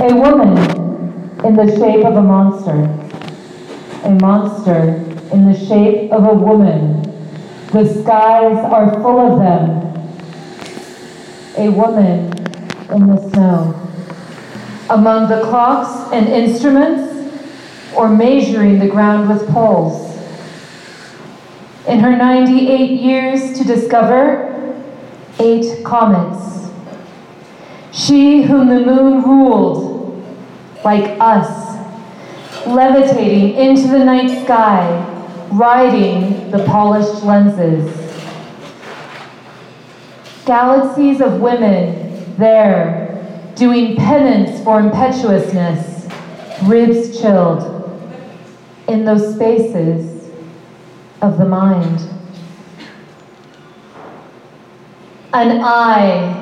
A woman in the shape of a monster. A monster in the shape of a woman. The skies are full of them. A woman in the snow. Among the clocks and instruments, or measuring the ground with poles. In her 98 years to discover 8 comets. She whom the moon ruled, like us, levitating into the night sky, riding the polished lenses. Galaxies of women there, doing penance for impetuousness, ribs chilled, in those spaces of the mind. An I,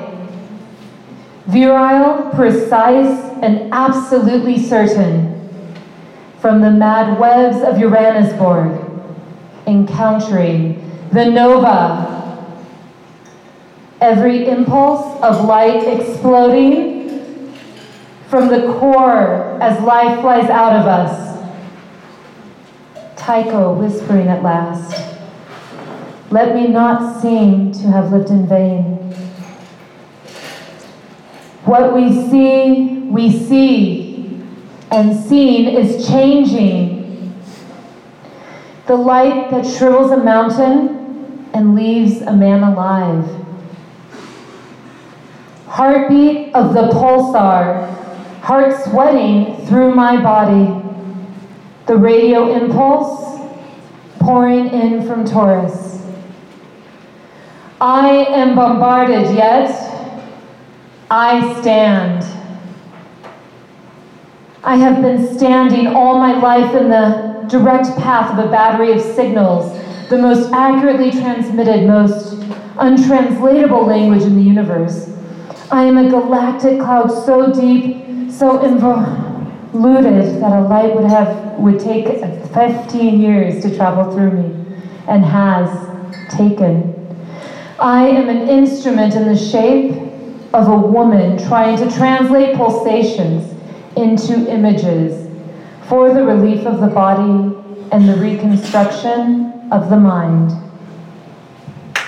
virile, precise, and absolutely certain, from the mad webs of Uranusborg, encountering the nova, every impulse of light exploding from the core as life flies out of us. Tycho whispering at last, let me not seem to have lived in vain. What we see, and seen is changing. The light that shrivels a mountain and leaves a man alive. Heartbeat of the pulsar, heart sweating through my body. The radio impulse pouring in from Taurus. I am bombarded, yet I stand. I have been standing all my life in the direct path of a battery of signals, the most accurately transmitted, most untranslatable language in the universe. I am a galactic cloud so deep, so involuted that a light would take 15 years to travel through me, and has taken. I am an instrument in the shape of a woman trying to translate pulsations into images, for the relief of the body and the reconstruction of the mind.